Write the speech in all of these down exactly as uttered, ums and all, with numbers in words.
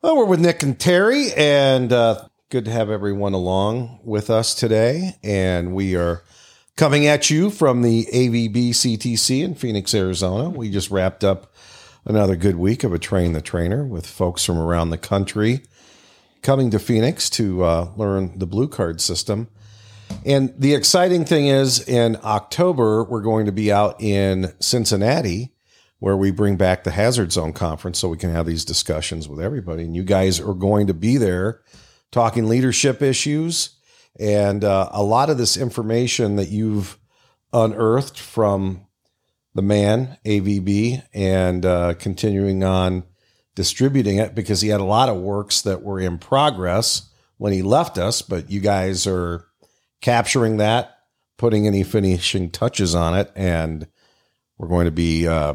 Well, we're with Nick and Terry, and uh, good to have everyone along with us today. And we are coming at you from the A V B C T C in Phoenix, Arizona. We just wrapped up another good week of a Train the Trainer with folks from around the country coming to Phoenix to uh, learn the Blue Card system. And the exciting thing is, in October, we're going to be out in Cincinnati, where we bring back the Hazard Zone Conference so we can have these discussions with everybody. And you guys are going to be there talking leadership issues. And uh, a lot of this information that you've unearthed from the man, A V B, and uh, continuing on distributing it, because he had a lot of works that were in progress when he left us, but you guys are capturing that, putting any finishing touches on it, and we're going to be uh,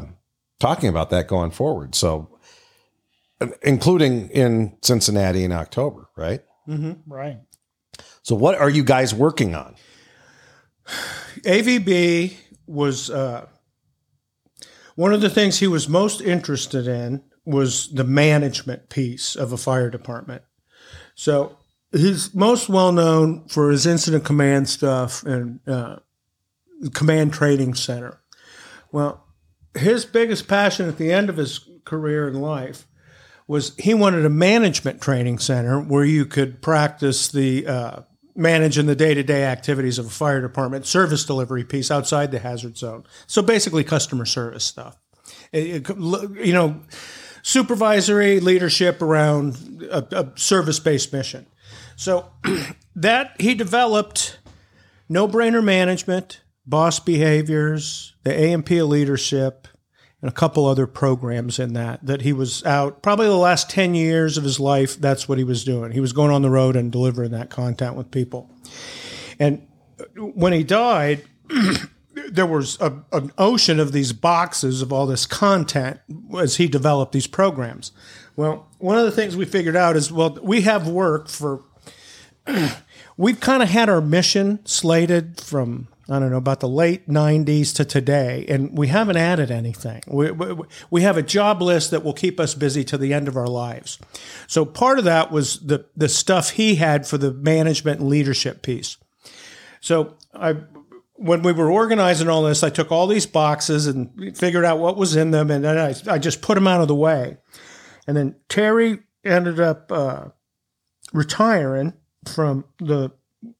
talking about that going forward. So, including in Cincinnati in October, right? Mm-hmm, right. So what are you guys working on? A V B was, uh, one of the things he was most interested in was the management piece of a fire department. So he's most well known for his incident command stuff and uh, command training center. Well, his biggest passion at the end of his career in life was he wanted a management training center where you could practice the uh, managing the day-to-day activities of a fire department, service delivery piece outside the hazard zone. So basically customer service stuff, it, it, you know, supervisory leadership around a, a service-based mission. So that he developed No-Brainer Management, Boss Behaviors, the A and P of Leadership, and a couple other programs in that, that he was out probably the last ten years of his life. That's what he was doing. He was going on the road and delivering that content with people. And when he died, there was a, an ocean of these boxes of all this content as he developed these programs. Well, one of the things we figured out is, well, we have work for, we've kind of had our mission slated from, I don't know, about the late nineties to today, and we haven't added anything. We, we we have a job list that will keep us busy to the end of our lives. So part of that was the the stuff he had for the management and leadership piece. So I, when we were organizing all this, I took all these boxes and figured out what was in them, and then I, I just put them out of the way. And then Terry ended up uh, retiring from the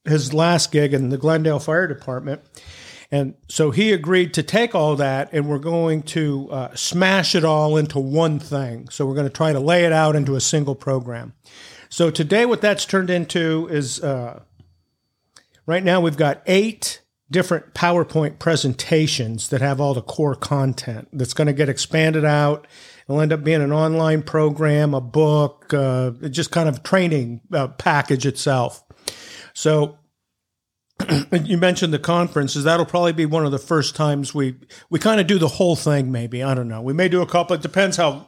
his last gig in the Glendale Fire Department. And so he agreed to take all that, and we're going to uh, smash it all into one thing. So we're going to try to lay it out into a single program. So today what that's turned into is uh, right now we've got eight different PowerPoint presentations that have all the core content that's going to get expanded out. It'll end up being an online program, a book, uh, just kind of training uh, package itself. So you mentioned the conferences. That'll probably be one of the first times we, we kind of do the whole thing, maybe. I don't know. We may do a couple. It depends how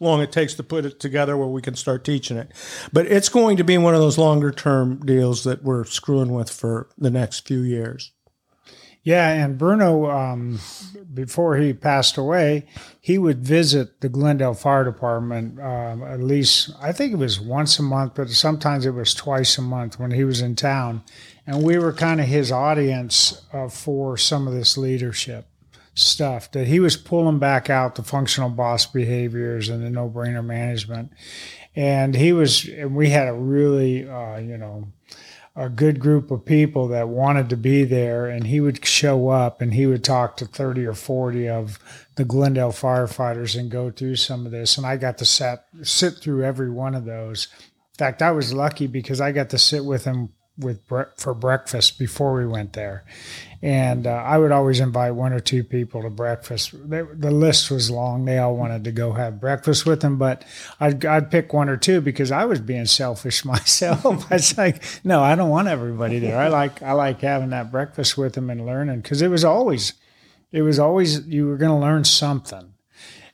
long it takes to put it together where we can start teaching it. But it's going to be one of those longer-term deals that we're screwing with for the next few years. Yeah, and Bruno, um, before he passed away, he would visit the Glendale Fire Department uh, at least, I think it was once a month, but sometimes it was twice a month when he was in town. And we were kind of his audience uh, for some of this leadership stuff that he was pulling back out, the functional boss behaviors and the no-brainer management. And he was, and we had a really, uh, you know, a good group of people that wanted to be there, and he would show up and he would talk to thirty or forty of the Glendale firefighters and go through some of this. And I got to sat, sit through every one of those. In fact, I was lucky because I got to sit with him with for breakfast before we went there. And uh, I would always invite one or two people to breakfast. They, the list was long. They all wanted to go have breakfast with him, but I'd, I'd pick one or two because I was being selfish myself. I was like, no, I don't want everybody there. I like I like having that breakfast with him and learning, because it was always, it was always you were going to learn something.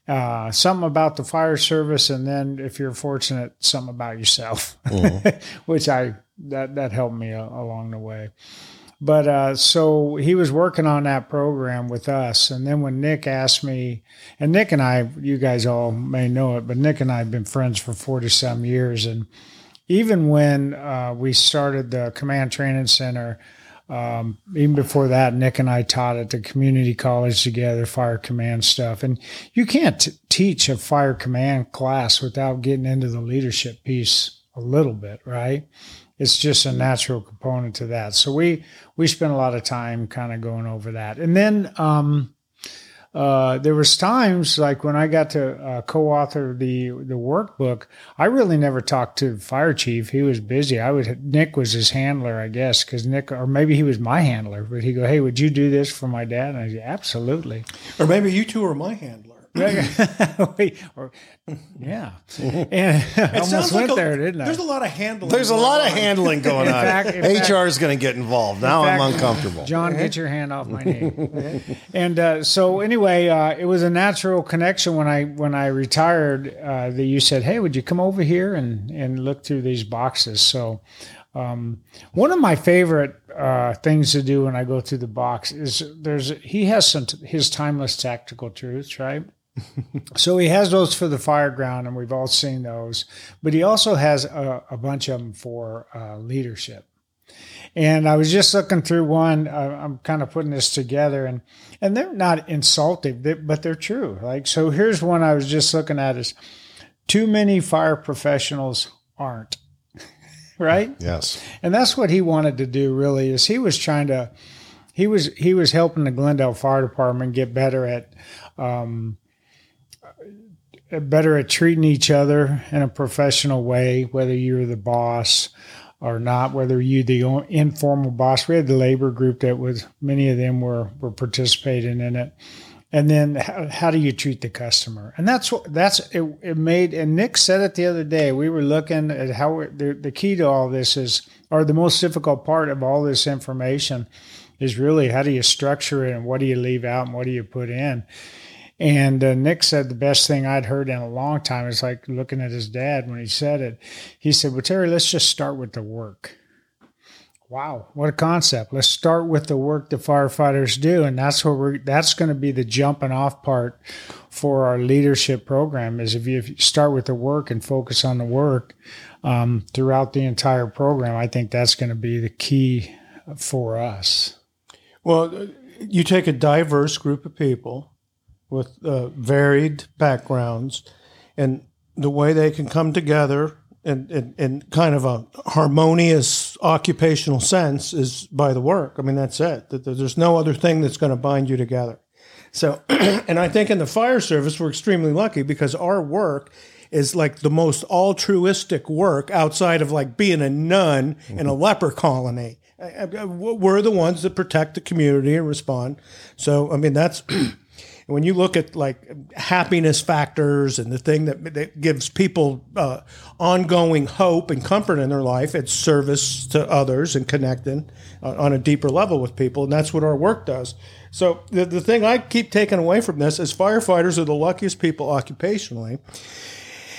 Uh, something about the fire service, and then if you're fortunate, something about yourself, mm-hmm. which I, that, that helped me a, along the way. But uh, so he was working on that program with us. And then when Nick asked me, and Nick and I, you guys all may know it, but Nick and I have been friends for forty some years. And even when uh, we started the Command Training Center, um, even before that, Nick and I taught at the community college together, fire command stuff. And you can't t- teach a fire command class without getting into the leadership piece a little bit, right? It's just a natural component to that. So we, we spent a lot of time kind of going over that. And then um, uh, there was times like when I got to uh, co-author the the workbook, I really never talked to the fire chief. He was busy. I would Nick was his handler, I guess, because Nick, or maybe he was my handler. But he'd go, hey, would you do this for my dad? And I said, absolutely. Or maybe you two are my handler. Wait, or, yeah. And I almost went like a, there, didn't I? There's a lot of handling. There's a lot on. of handling going on. H R is going to get involved. Now in fact, I'm uncomfortable. John, get your hand off my knee. And uh, so anyway, uh, it was a natural connection when I when I retired uh, that you said, hey, would you come over here and, and look through these boxes? So um, one of my favorite uh, things to do when I go through the box is there's he has some his Timeless Tactical Truths, right? So he has those for the fire ground, and we've all seen those. But he also has a, a bunch of them for uh, leadership. And I was just looking through one. Uh, I'm kind of putting this together, and, and they're not insulting, but they're true. Like, so here's one I was just looking at is too many fire professionals aren't, right? Yes. And that's what he wanted to do really is he was trying to, he was, he was helping the Glendale Fire Department get better at, um, better at treating each other in a professional way, whether you're the boss or not, whether you the informal boss. We had the labor group that was, many of them were, were participating in it. And then how, how do you treat the customer? And that's what, that's, it, it made, and Nick said it the other day, we were looking at how the, the key to all this is, or the most difficult part of all this information is really how do you structure it and what do you leave out and what do you put in? And uh, Nick said the best thing I'd heard in a long time is like looking at his dad when he said it. He said, well, Terry, let's just start with the work. Wow, what a concept. Let's start with the work the firefighters do. And that's where we're, that's going to be the jumping off part for our leadership program is if you, if you start with the work and focus on the work um, throughout the entire program, I think that's going to be the key for us. Well, you take a diverse group of people with uh, varied backgrounds, and the way they can come together in, in, in kind of a harmonious occupational sense is by the work. I mean, that's it. There's no other thing that's going to bind you together. So, and I think in the fire service, we're extremely lucky because our work is like the most altruistic work outside of like being a nun mm-hmm. in a leper colony. We're the ones that protect the community and respond. So, I mean, that's... When you look at like happiness factors and the thing that, that gives people uh, ongoing hope and comfort in their life, it's service to others and connecting uh, on a deeper level with people. And that's what our work does. So the, the thing I keep taking away from this is firefighters are the luckiest people occupationally.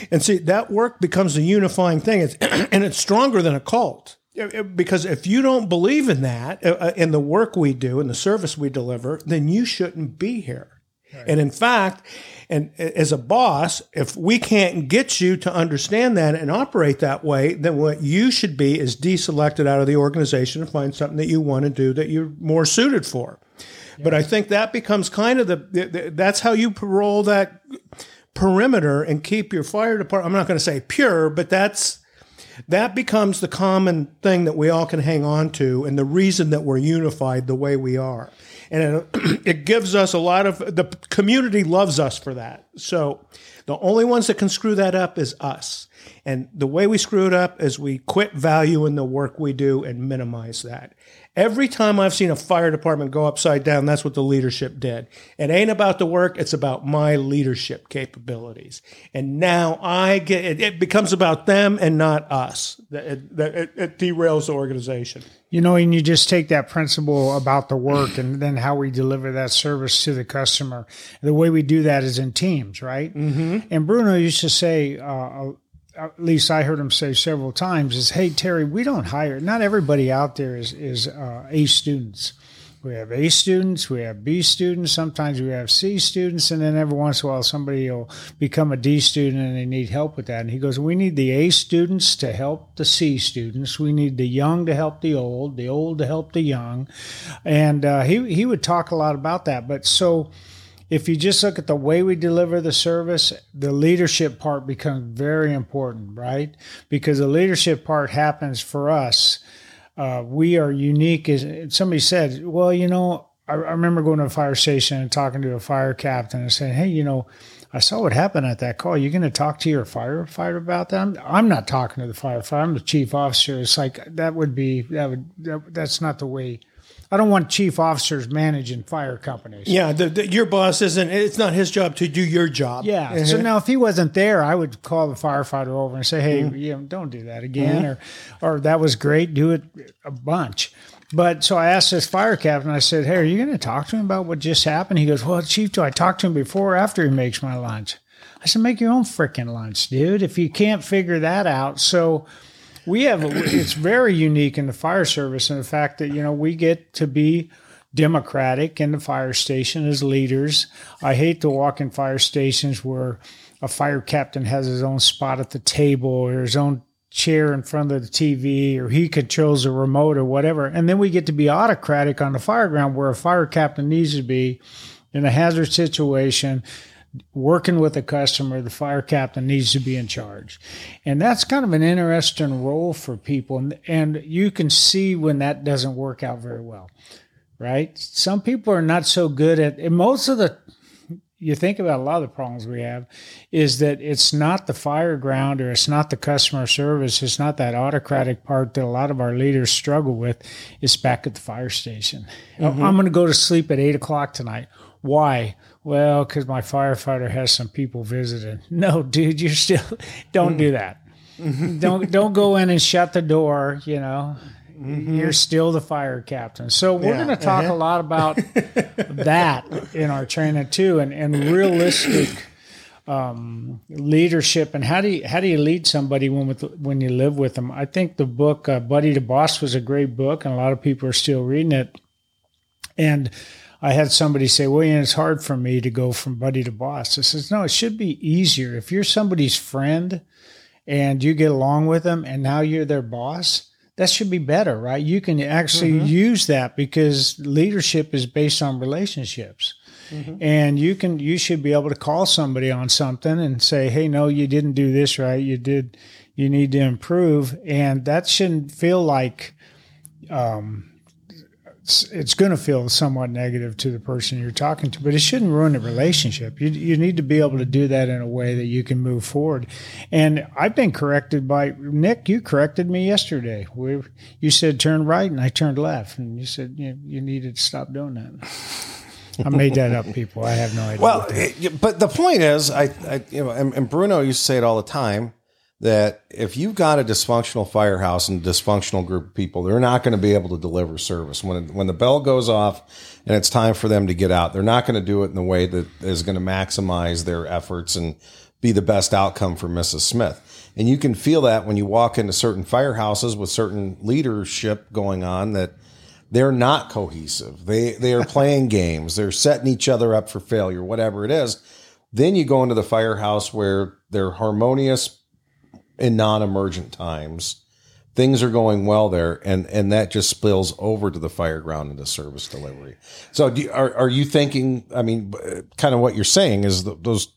And see, that work becomes a unifying thing. It's, and it's stronger than a cult. Because if you don't believe in that, in the work we do and the service we deliver, then you shouldn't be here. And in fact, and as a boss, if we can't get you to understand that and operate that way, then what you should be is deselected out of the organization and find something that you want to do that you're more suited for. Yes. But I think that becomes kind of the, that's how you roll that perimeter and keep your fire department. I'm not going to say pure, but that's, that becomes the common thing that we all can hang on to and the reason that we're unified the way we are. And it, it gives us a lot of, the community loves us for that. So the only ones that can screw that up is us. And the way we screw it up is we quit valuing the work we do and minimize that. Every time I've seen a fire department go upside down, that's what the leadership did. It ain't about the work. It's about my leadership capabilities. And now I get it, it becomes about them and not us. It, it, it derails the organization. You know, and you just take that principle about the work and then how we deliver that service to the customer. The way we do that is in teams, right? Mm-hmm. And Bruno used to say, uh, at least I heard him say several times, is, hey, Terry, we don't hire. Not everybody out there is, is uh, A students. We have A students, we have B students, sometimes we have C students, and then every once in a while somebody will become a D student and they need help with that. And he goes, we need the A students to help the C students. We need the young to help the old, the old to help the young. And uh, he, he would talk a lot about that. But so if you just look at the way we deliver the service, the leadership part becomes very important, right? Because the leadership part happens for us. Uh, we are unique. As somebody said, well, you know, I, I remember going to a fire station and talking to a fire captain and saying, hey, you know, I saw what happened at that call. You're going to talk to your firefighter about that? I'm, I'm not talking to the firefighter. I'm the chief officer. It's like that would be that would that, that's not the way. I don't want chief officers managing fire companies. Yeah, the, the, your boss isn't, it's not his job to do your job. Yeah, mm-hmm. So now if he wasn't there, I would call the firefighter over and say, hey, mm-hmm. you know, don't do that again, mm-hmm. or, or that was great, do it a bunch. But so I asked this fire captain, I said, hey, are you going to talk to him about what just happened? He goes, well, chief, do I talk to him before or after he makes my lunch? I said, make your own freaking lunch, dude, if you can't figure that out. So we have, it's very unique in the fire service in the fact that, you know, we get to be democratic in the fire station as leaders. I hate to walk in fire stations where a fire captain has his own spot at the table or his own chair in front of the T V, or he controls the remote or whatever. And then we get to be autocratic on the fire ground where a fire captain needs to be in a hazard situation. Working with a customer, the fire captain needs to be in charge. And that's kind of an interesting role for people. And, and you can see when that doesn't work out very well, right? Some people are not so good at, and most of the, you think about a lot of the problems we have, is that it's not the fire ground or it's not the customer service. It's not that autocratic part that a lot of our leaders struggle with. It's back at the fire station. Mm-hmm. I'm going to go to sleep at eight o'clock tonight. Why? Well, because my firefighter has some people visiting. No, dude, you're still, don't do that. Mm-hmm. Don't don't go in and shut the door, you know. Mm-hmm. You're still the fire captain. So we're yeah. going to talk uh-huh. a lot about that in our training too, and, and realistic um, leadership and how do you, how do you lead somebody when with, when you live with them. I think the book, uh, Buddy to Boss, was a great book, and a lot of people are still reading it. And I had somebody say, well, it's hard for me to go from buddy to boss. I says, no, it should be easier. If you're somebody's friend and you get along with them and now you're their boss, that should be better, right? You can actually mm-hmm. use that because leadership is based on relationships. Mm-hmm. And you can, you should be able to call somebody on something and say, hey, no, you didn't do this right. You did, you need to improve. And that shouldn't feel like, um, it's going to feel somewhat negative to the person you're talking to, but it shouldn't ruin the relationship. You you need to be able to do that in a way that you can move forward. And I've been corrected by Nick. You corrected me yesterday. We you said turn right and I turned left, and you said you, you needed to stop doing that. I made that up, people. I have no idea. Well, it, but the point is, I, I you know, and, and Bruno used to say it all the time, that if you've got a dysfunctional firehouse and a dysfunctional group of people, they're not going to be able to deliver service. When when the bell goes off and it's time for them to get out, they're not going to do it in the way that is going to maximize their efforts and be the best outcome for Missus Smith. And you can feel that when you walk into certain firehouses with certain leadership going on, that they're not cohesive. They they are playing games. They're setting each other up for failure, whatever it is. Then you go into the firehouse where they're harmonious, in non-emergent times, things are going well there, and, and that just spills over to the fire ground and the service delivery. So do you, are are you thinking, I mean, kind of what you're saying is that those,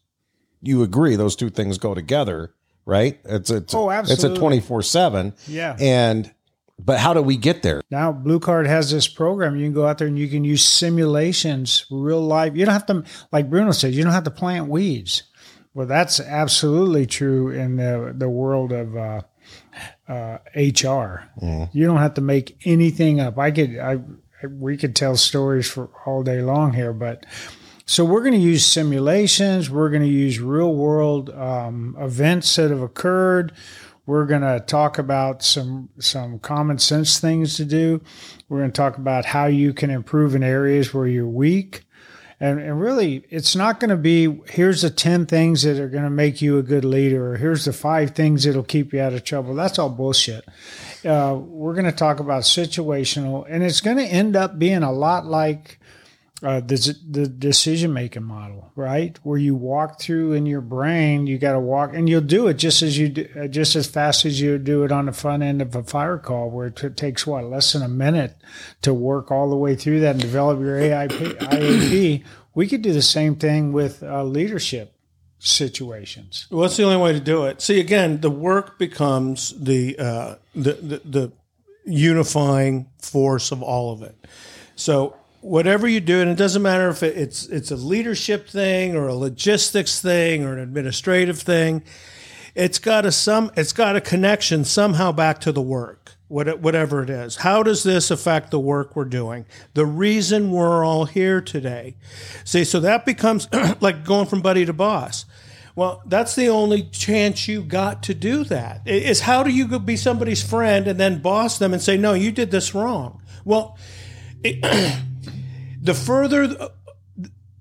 you agree, those two things go together, right? It's, it's, oh, absolutely. It's a twenty-four seven. Yeah. And, but how do we get there? Now, Blue Card has this program. You can go out there and you can use simulations, real life. You don't have to, like Bruno said, you don't have to plant weeds. Well, that's absolutely true in the, the world of uh, uh, H R. Mm. You don't have to make anything up. I could, I, we could tell stories for all day long here, but so we're going to use simulations. We're going to use real world um, events that have occurred. We're going to talk about some some common sense things to do. We're going to talk about how you can improve in areas where you're weak. And, and really, it's not going to be, here's the ten things that are going to make you a good leader, or here's the five things that'll keep you out of trouble. That's all bullshit. Uh, we're going to talk about situational, and it's going to end up being a lot like uh, the, the decision-making model, right? Where you walk through in your brain, you got to walk, and you'll do it just as you do, just as fast as you do it on the front end of a fire call, where it takes, what, less than a minute to work all the way through that and develop your A I P. We could do the same thing with uh, leadership situations. Well, that's the only way to do it. See, again, the work becomes the uh, the, the the unifying force of all of it. So whatever you do, and it doesn't matter if it's it's a leadership thing or a logistics thing or an administrative thing, it's got a some it's got a connection somehow back to the work. What, whatever it is. How does this affect the work we're doing? The reason we're all here today. See, so that becomes like going from buddy to boss. Well, that's the only chance you got to do that, is how do you be somebody's friend and then boss them and say, no, you did this wrong. Well, it, the further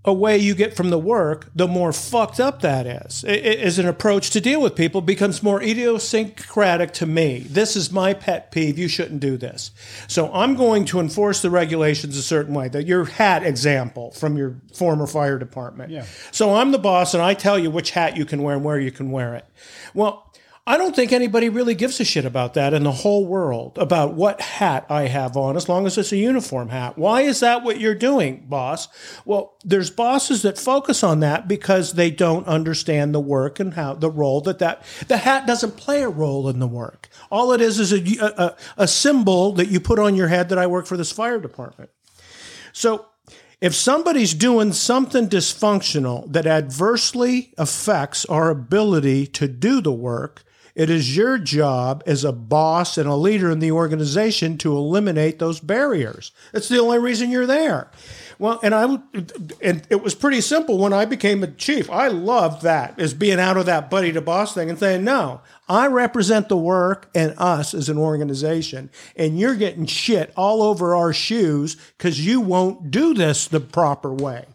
away you get from the work, the more fucked up that is. It, it, as an approach to deal with people becomes more idiosyncratic to me. This is my pet peeve. You shouldn't do this. So I'm going to enforce the regulations a certain way. That your hat example from your former fire department. Yeah. So I'm the boss and I tell you which hat you can wear and where you can wear it. Well, I don't think anybody really gives a shit about that in the whole world, about what hat I have on, as long as it's a uniform hat. Why is that what you're doing, boss? Well, there's bosses that focus on that because they don't understand the work and how the role that that the hat doesn't play a role in the work. All it is is a, a, a symbol that you put on your head that I work for this fire department. So if somebody's doing something dysfunctional that adversely affects our ability to do the work, it is your job as a boss and a leader in the organization to eliminate those barriers. That's the only reason you're there. Well, and I and it was pretty simple when I became a chief. I loved that, is being out of that buddy to boss thing and saying, no, I represent the work and us as an organization, and you're getting shit all over our shoes because you won't do this the proper way.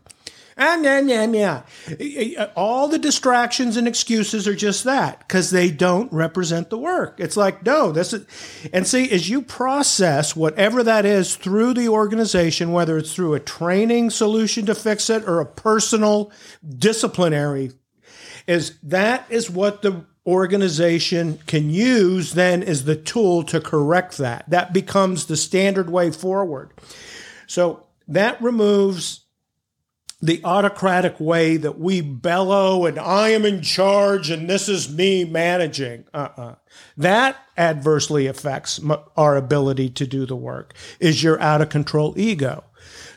And yeah, yeah, yeah. All the distractions and excuses are just that, because they don't represent the work. It's like, no, this is, and see, as you process whatever that is through the organization, whether it's through a training solution to fix it or a personal disciplinary, is that is what the organization can use then as the tool to correct that. That becomes the standard way forward. So that removes the autocratic way that we bellow and I am in charge and this is me managing. Uh-uh. That adversely affects our ability to do the work, is your out-of-control ego.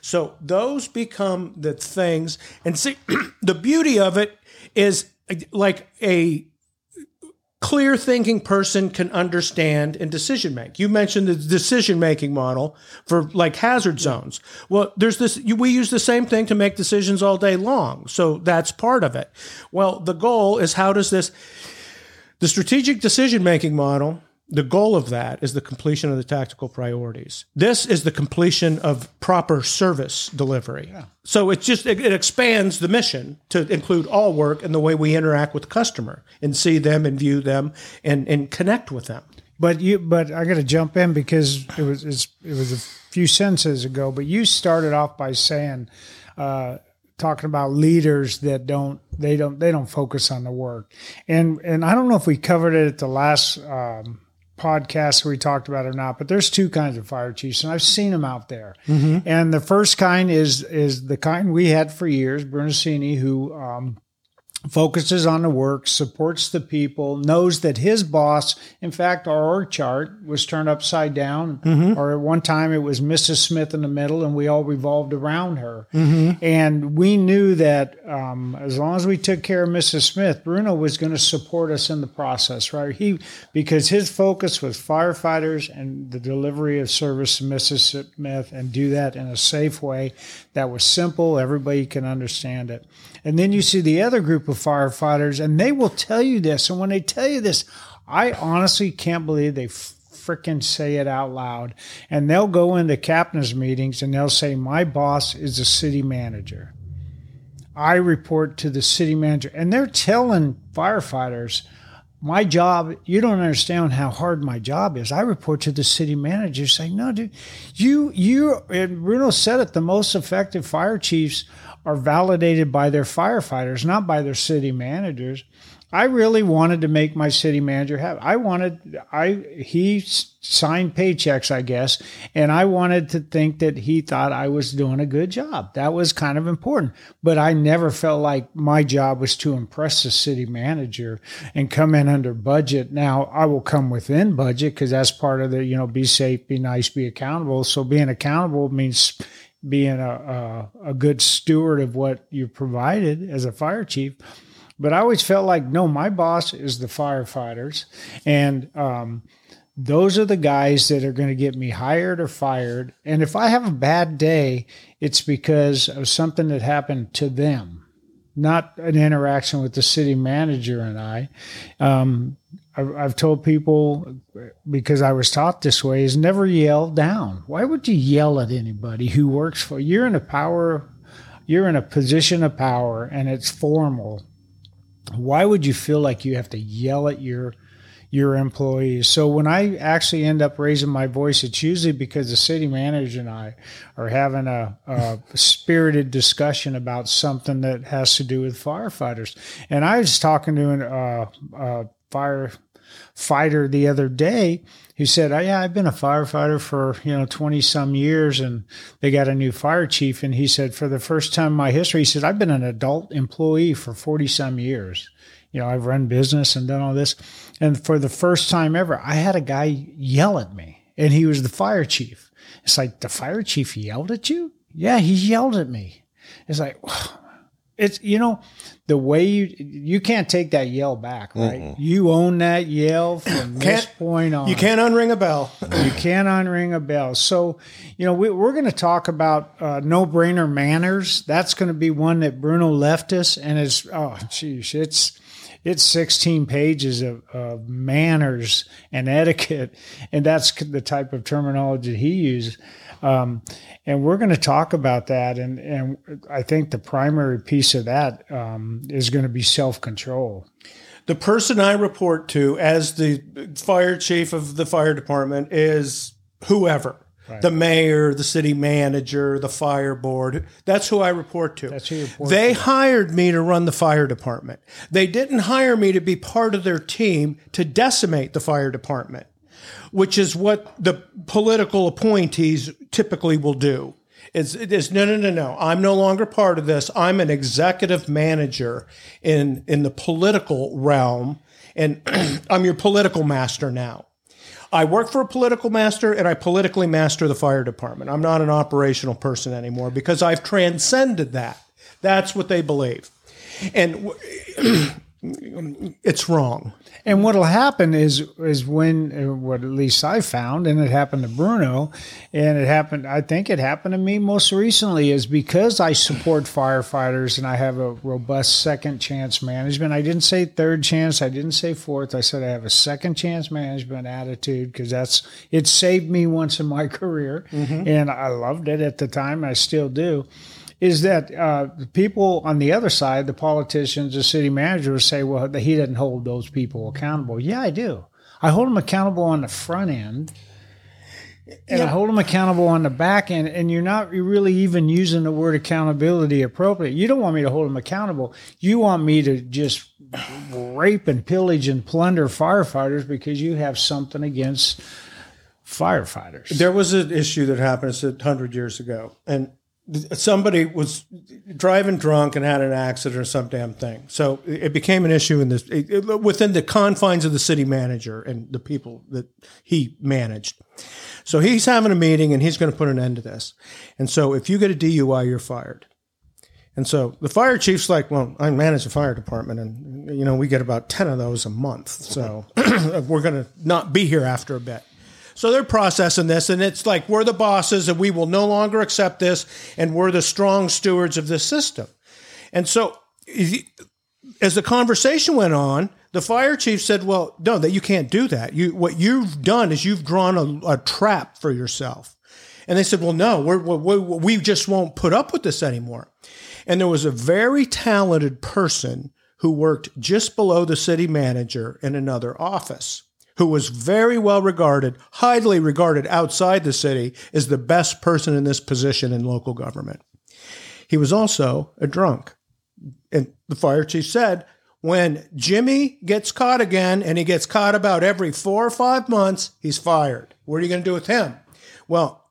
So those become the things. And see, the beauty of it is, like a clear-thinking person can understand and decision-make. You mentioned the decision-making model for, like, hazard zones. Well, there's this. We use the same thing to make decisions all day long, so that's part of it. Well, the goal is, how does this... The strategic decision-making model, the goal of that is the completion of the tactical priorities. This is the completion of proper service delivery. Yeah. So it's just, it expands the mission to include all work and the way we interact with the customer and see them and view them and, and connect with them. But you, but I got to jump in because it was it's, it was a few sentences ago. But you started off by saying, uh, talking about leaders that don't they don't they don't focus on the work, and and I don't know if we covered it at the last. Um, podcast we talked about or not, but there's two kinds of fire chiefs, and I've seen them out there. Mm-hmm. And the first kind is is the kind we had for years, Brunacini, who um, focuses on the work, supports the people, knows that his boss, in fact, our org chart was turned upside down, mm-hmm. or at one time it was Missus Smith in the middle, and we all revolved around her. Mm-hmm. And we knew that um, as long as we took care of Missus Smith, Bruno was going to support us in the process, right? He, because his focus was firefighters and the delivery of service to Missus Smith, and do that in a safe way that was simple, everybody can understand it. And then you see the other group of firefighters, and they will tell you this. And when they tell you this, I honestly can't believe they freaking say it out loud. And they'll go into captain's meetings and they'll say, my boss is the city manager. I report to the city manager, and they're telling firefighters, my job, you don't understand how hard my job is. I report to the city manager saying, no, dude, you, you, and Bruno said it, the most effective fire chiefs are validated by their firefighters, not by their city managers. I really wanted to make my city manager happy. I wanted, I, he signed paychecks, I guess, and I wanted to think that he thought I was doing a good job. That was kind of important, but I never felt like my job was to impress the city manager and come in under budget. Now, I will come within budget because that's part of the, you know, be safe, be nice, be accountable. So being accountable means being a, a, a good steward of what you provided as a fire chief. But I always felt like, no, my boss is the firefighters, and um, those are the guys that are going to get me hired or fired. And if I have a bad day, it's because of something that happened to them, not an interaction with the city manager and I. Um, I've told people, because I was taught this way, is never yell down. Why would you yell at anybody who works for you? You're in a power, you're in a position of power, and it's formal. Why would you feel like you have to yell at your your employees? So when I actually end up raising my voice, it's usually because the city manager and I are having a, a spirited discussion about something that has to do with firefighters. And I was talking to an, uh, a firefighter the other day who said, oh, yeah, I've been a firefighter for, you know, twenty some years, and they got a new fire chief. And he said, for the first time in my history, he said, I've been an adult employee for forty some years. You know, I've run business and done all this. And for the first time ever, I had a guy yell at me, and he was the fire chief. It's like, the fire chief yelled at you? Yeah, he yelled at me. It's like, wow. It's, you know, the way you, you can't take that yell back, right? Mm-mm. You own that yell from this point on. You can't unring a bell. You can't unring a bell. So, you know, we, we're going to talk about uh, no-brainer manners. That's going to be one that Bruno left us, and it's, oh, geez, it's... It's sixteen pages of, of manners and etiquette, and that's the type of terminology he uses. Um, and we're going to talk about that, and, and I think the primary piece of that um, is going to be self-control. The person I report to as the fire chief of the fire department is whoever. Right. The mayor, the city manager, the fire board. That's who I report to. That's who you report to. They hired me to run the fire department. They didn't hire me to be part of their team to decimate the fire department, which is what the political appointees typically will do. It's, it's no, no, no, no. I'm no longer part of this. I'm an executive manager in, in the political realm, and I'm your political master now. I work for a political master, and I politically master the fire department. I'm not an operational person anymore because I've transcended that. That's what they believe. And it's wrong. And what will happen is is when, what at least I found, and it happened to Bruno, and it happened, I think it happened to me most recently, is because I support firefighters and I have a robust second chance management. I didn't say third chance. I didn't say fourth. I said I have a second chance management attitude because that's, it saved me once in my career. Mm-hmm. And I loved it at the time. I still do. Is that uh, people on the other side, the politicians, the city managers say, well, he doesn't hold those people accountable. Yeah, I do. I hold them accountable on the front end, and yeah. I hold them accountable on the back end, and you're not really even using the word accountability appropriately. You don't want me to hold them accountable. You want me to just rape and pillage and plunder firefighters because you have something against firefighters. There was an issue that happened one hundred years ago, and somebody was driving drunk and had an accident or some damn thing. So it became an issue in this, it, within the confines of the city manager and the people that he managed. So he's having a meeting, and he's going to put an end to this. And so if you get a D U I, you're fired. And so the fire chief's like, well, I manage a fire department, and, you know, we get about ten of those a month. So we're going to not be here after a bit. So they're processing this, and it's like, we're the bosses, and we will no longer accept this, and we're the strong stewards of this system. And so as the conversation went on, the fire chief said, well, no, that you can't do that. You, what you've done is you've drawn a, a trap for yourself. And they said, well, no, we're, we, we just won't put up with this anymore. And there was a very talented person who worked just below the city manager in another office, who was very well regarded, highly regarded outside the city as the best person in this position in local government. He was also a drunk. And the fire chief said, when Jimmy gets caught again, and he gets caught about every four or five months, he's fired. What are you going to do with him? Well,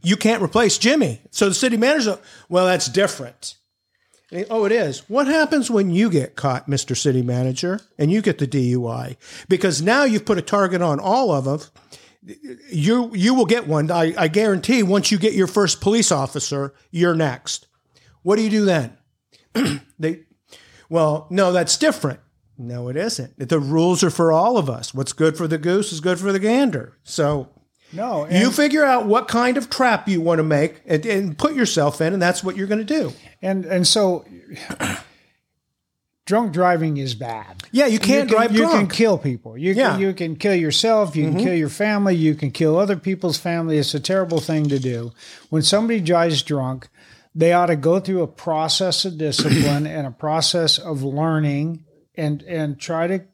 you can't replace Jimmy. So the city manager, well, that's different. And he, oh, it is. What happens when you get caught, Mister City Manager, and you get the D U I? Because now you've put a target on all of them. You you will get one. I, I guarantee once you get your first police officer, you're next. What do you do then? they, well, no, that's different. No, it isn't. The rules are for all of us. What's good for the goose is good for the gander. So... No, you figure out what kind of trap you want to make and, and put yourself in, and that's what you're going to do. And and so, drunk driving is bad. Yeah, you can't you can, drive you drunk. You can kill people. You yeah. can you can kill yourself. You mm-hmm. can kill your family. You can kill other people's family. It's a terrible thing to do. When somebody drives drunk, they ought to go through a process of discipline and a process of learning, and and try to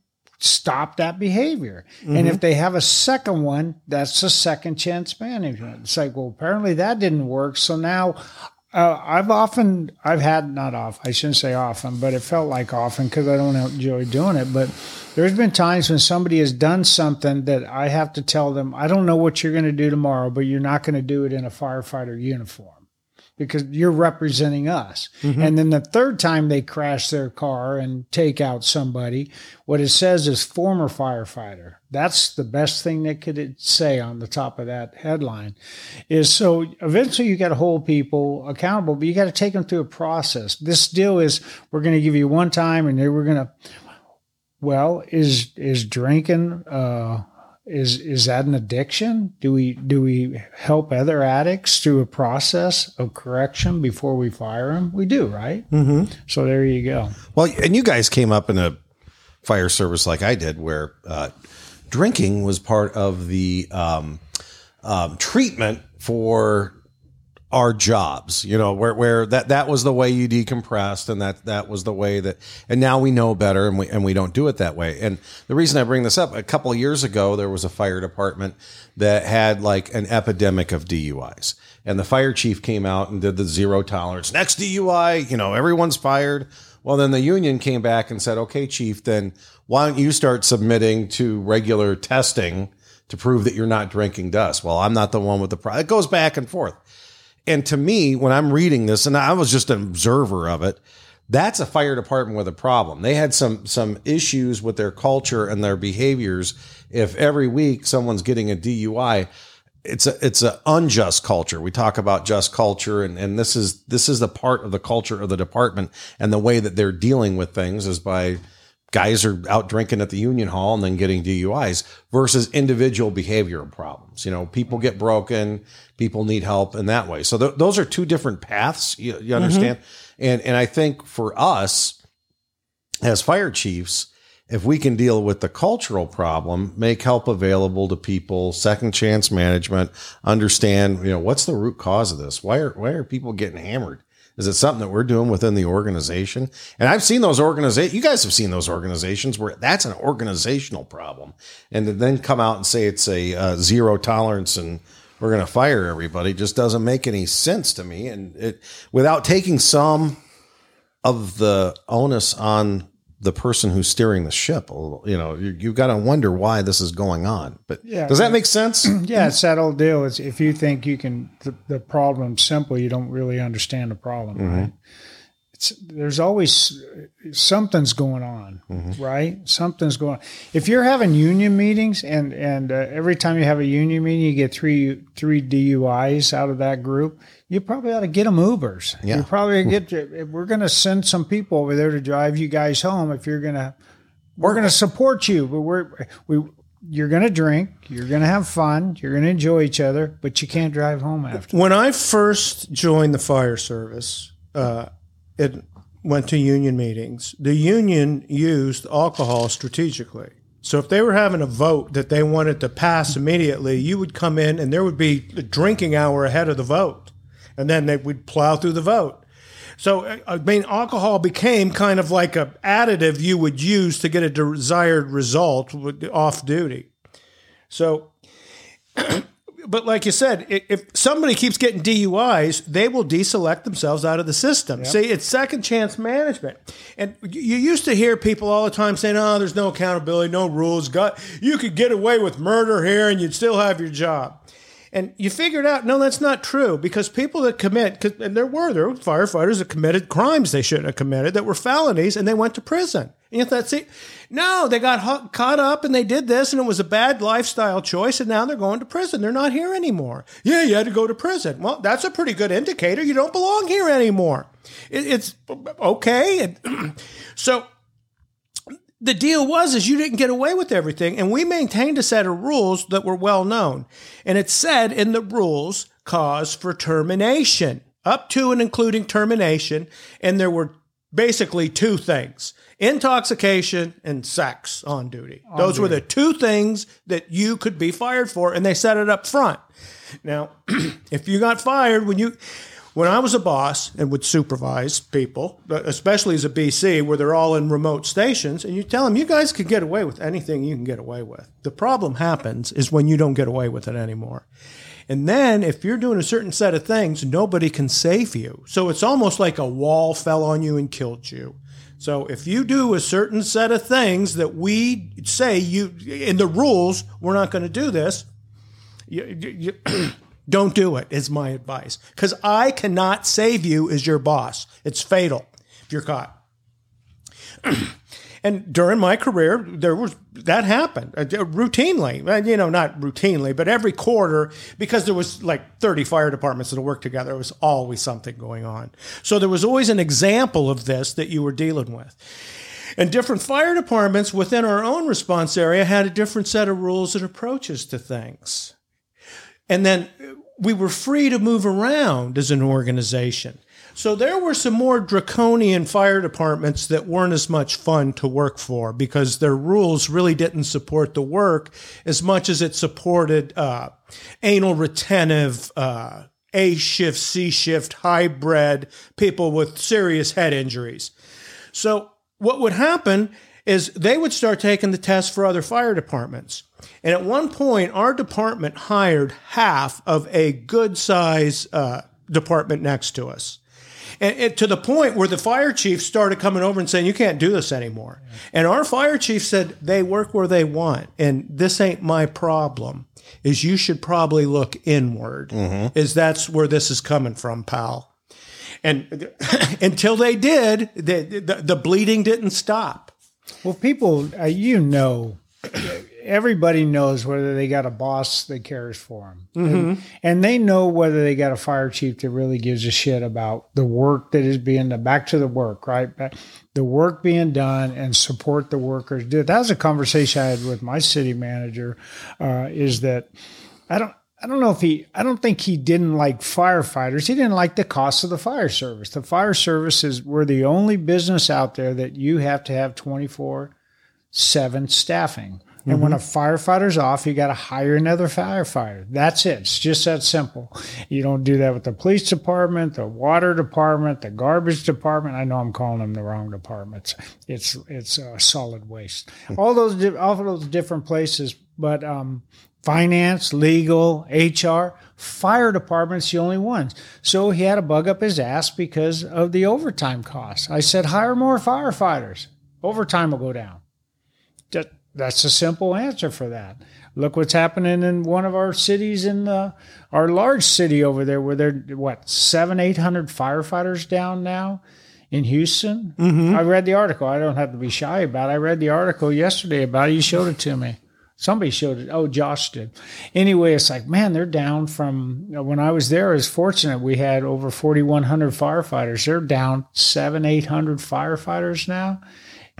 stop that behavior. Mm-hmm. And if they have a second one, that's a second chance management. It's like, well, apparently that didn't work. So now uh, I've often, I've had, not off, I shouldn't say often, but it felt like often because I don't enjoy doing it. But there's been times when somebody has done something that I have to tell them, I don't know what you're going to do tomorrow, but you're not going to do it in a firefighter uniform, because you're representing us. Mm-hmm. And then the third time they crash their car and take out somebody, what it says is former firefighter. That's the best thing they could say on the top of that headline. Is so eventually you got to hold people accountable, but you got to take them through a process. This deal is we're going to give you one time and then we're going to, well, is is drinking, uh, Is is that an addiction? Do we do we help other addicts through a process of correction before we fire them? We do, right? Mm-hmm. So there you go. Well, and you guys came up in a fire service like I did, where uh, drinking was part of the um, um, treatment for our jobs. You know, where where that that was the way you decompressed, and that that was the way that. And now we know better, and we and we don't do it that way. And the reason I bring this up, a couple of years ago, there was a fire department that had like an epidemic of D U Is, and the fire chief came out and did the zero tolerance. Next D U I, you know, everyone's fired. Well, then the union came back and said, okay, chief, then why don't you start submitting to regular testing to prove that you're not drinking dust? Well, I'm not the one with the problem. It goes back and forth. And to me, when I'm reading this, and I was just an observer of it, that's a fire department with a problem. They had some some issues with their culture and their behaviors. If every week someone's getting a D U I, it's a it's an unjust culture. We talk about just culture, and, and this is this is the part of the culture of the department, and the way that they're dealing with things is by guys are out drinking at the union hall and then getting D U Is versus individual behavioral problems. You know, people get broken, people need help in that way. So th- those are two different paths. You, you understand? Mm-hmm. And, and I think for us as fire chiefs, if we can deal with the cultural problem, make help available to people, second chance management, understand, you know, what's the root cause of this? Why are, why are people getting hammered? Is it something that we're doing within the organization? And I've seen those organizations. You guys have seen those organizations where that's an organizational problem. And to then come out and say it's a uh, zero tolerance and we're going to fire everybody just doesn't make any sense to me. And it without taking some of the onus on the person who's steering the ship, you know, you, you've got to wonder why this is going on. But yeah, does that make sense? Yeah, it's that old deal. It's if you think you can, the, the problem's simple, you don't really understand the problem, mm-hmm. right? It's, there's always something's going on, mm-hmm. right? Something's going on. If you're having union meetings and, and uh, every time you have a union meeting, you get three three D U Is out of that group, you probably ought to get them Ubers. Yeah. You probably get to, we're going to send some people over there to drive you guys home. If you're going to, we're going to support you, but we're, we, you're going to drink, you're going to have fun, you're going to enjoy each other, but you can't drive home after. When I first joined the fire service, uh, it went to union meetings. The union used alcohol strategically. So if they were having a vote that they wanted to pass immediately, you would come in and there would be a drinking hour ahead of the vote. And then they would plow through the vote. So, I mean, alcohol became kind of like an additive you would use to get a desired result off duty. So, but like you said, if somebody keeps getting D U Is, they will deselect themselves out of the system. Yep. See, it's second chance management. And you used to hear people all the time saying, oh, there's no accountability, no rules. God, you could get away with murder here and you'd still have your job. And you figured out, no, that's not true, because people that commit, and there were, there were firefighters that committed crimes they shouldn't have committed that were felonies, and they went to prison. And you thought, see, no, they got caught up and they did this, and it was a bad lifestyle choice, and now they're going to prison. They're not here anymore. Yeah, you had to go to prison. Well, that's a pretty good indicator. You don't belong here anymore. It, it's okay. And so the deal was is you didn't get away with everything, and we maintained a set of rules that were well known. And it said in the rules, cause for termination, up to and including termination, and there were basically two things, intoxication and sex on duty. On Those duty. were the two things that you could be fired for, and they set it up front. Now, if you got fired when you... When I was a boss and would supervise people, especially as a B C where they're all in remote stations, and you tell them, you guys can get away with anything you can get away with. The problem happens is when you don't get away with it anymore. And then if you're doing a certain set of things, nobody can save you. So it's almost like a wall fell on you and killed you. So if you do a certain set of things that we say you in the rules, we're not going to do this, you... you, you don't do it, is my advice. Because I cannot save you as your boss. It's fatal if you're caught. And during my career, there was that happened uh, routinely. You know, not routinely, but every quarter, because there was like thirty fire departments that worked together, there was always something going on. So there was always an example of this that you were dealing with. And different fire departments within our own response area had a different set of rules and approaches to things. And then we were free to move around as an organization. So there were some more draconian fire departments that weren't as much fun to work for because their rules really didn't support the work as much as it supported uh, anal retentive, uh, A shift, C shift, hybrid, people with serious head injuries. So what would happen is they would start taking the test for other fire departments. And at one point, our department hired half of a good size uh, department next to us. And it, to the point where the fire chief started coming over and saying, you can't do this anymore. Yeah. And our fire chief said, they work where they want. And this ain't my problem. Is you should probably look inward. Mm-hmm. Is that's where this is coming from, pal. And until they did, they, the, the bleeding didn't stop. Well, people, uh, you know, everybody knows whether they got a boss that cares for them. Mm-hmm. And, and they know whether they got a fire chief that really gives a shit about the work that is being done. Back to the work, right? Back, the work being done and support the workers. That was a conversation I had with my city manager, uh, is that I don't, I don't know if he, I don't think he didn't like firefighters. He didn't like the cost of the fire service. The fire service is, we're the only business out there that you have to have twenty-four seven staffing. Mm-hmm. And when a firefighter's off, you got to hire another firefighter. That's it. It's just that simple. You don't do that with the police department, the water department, the garbage department. I know I'm calling them the wrong departments. It's, it's uh, solid waste. All those, all of those different places, but, um, finance, legal, H R, fire department's the only ones. So he had a bug up his ass because of the overtime costs. I said, hire more firefighters. Overtime will go down. That, that's a simple answer for that. Look what's happening in one of our cities, in the, our large city over there, where they're, what, seven, eight hundred firefighters down now in Houston? Mm-hmm. I read the article. I don't have to be shy about it. I read the article yesterday about it. You showed it to me. Somebody showed it. Oh, Josh did. Anyway, it's like, man, they're down from, you know, when I was there, it was fortunate. We had over forty-one hundred firefighters. They're down seven, eight hundred firefighters now.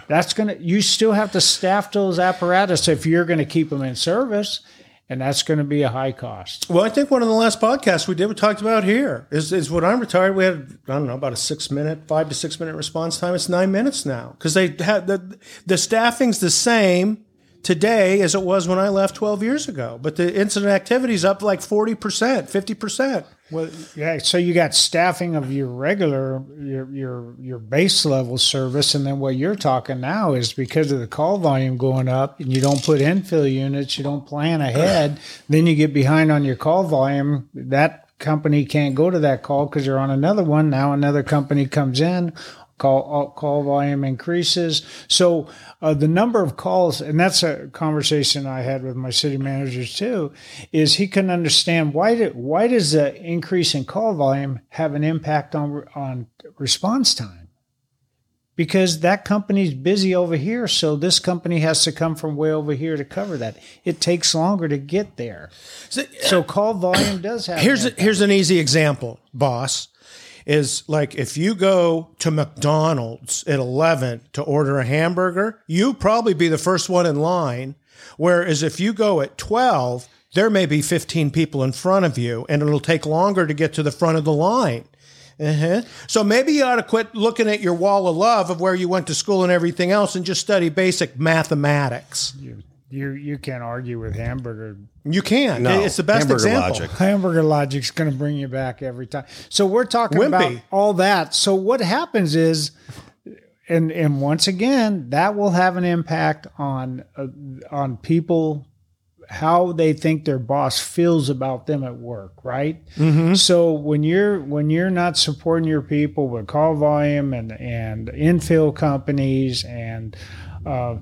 That's going to, you still have to staff those apparatus if you're going to keep them in service. And that's going to be a high cost. Well, I think one of the last podcasts we did, we talked about here, is, is when I'm retired, we had, I don't know, about a six-minute, five- to six-minute response time. It's nine minutes now because they had the, the staffing's the same today as it was when I left twelve years ago. But the incident activity is up like forty percent, fifty percent. Well, yeah. So you got staffing of your regular, your your your base level service, and then what you're talking now is because of the call volume going up, and you don't put infill units, you don't plan ahead, then you get behind on your call volume. That company can't go to that call because they're on another one. Now another company comes in. Call call volume increases. So uh, the number of calls, and that's a conversation I had with my city managers too, is he can understand why did, why does the increase in call volume have an impact on on response time? Because that company's busy over here, so this company has to come from way over here to cover that. It takes longer to get there. So, so call volume does have. Here's a, here's an easy example, boss. Is like if you go to McDonald's at eleven to order a hamburger, you probably be the first one in line. Whereas if you go at twelve, there may be fifteen people in front of you, and it'll take longer to get to the front of the line. Uh-huh. So maybe you ought to quit looking at your wall of love of where you went to school and everything else and just study basic mathematics. Yeah. You you can't argue with hamburger. You can't. No. It's the best hamburger example. Logic. Hamburger logic's going to bring you back every time. So we're talking Wimpy. About all that. So what happens is, and and once again, that will have an impact on uh, on people, how they think their boss feels about them at work, right? Mm-hmm. So when you're when you're not supporting your people with call volume and and infill companies and. Uh,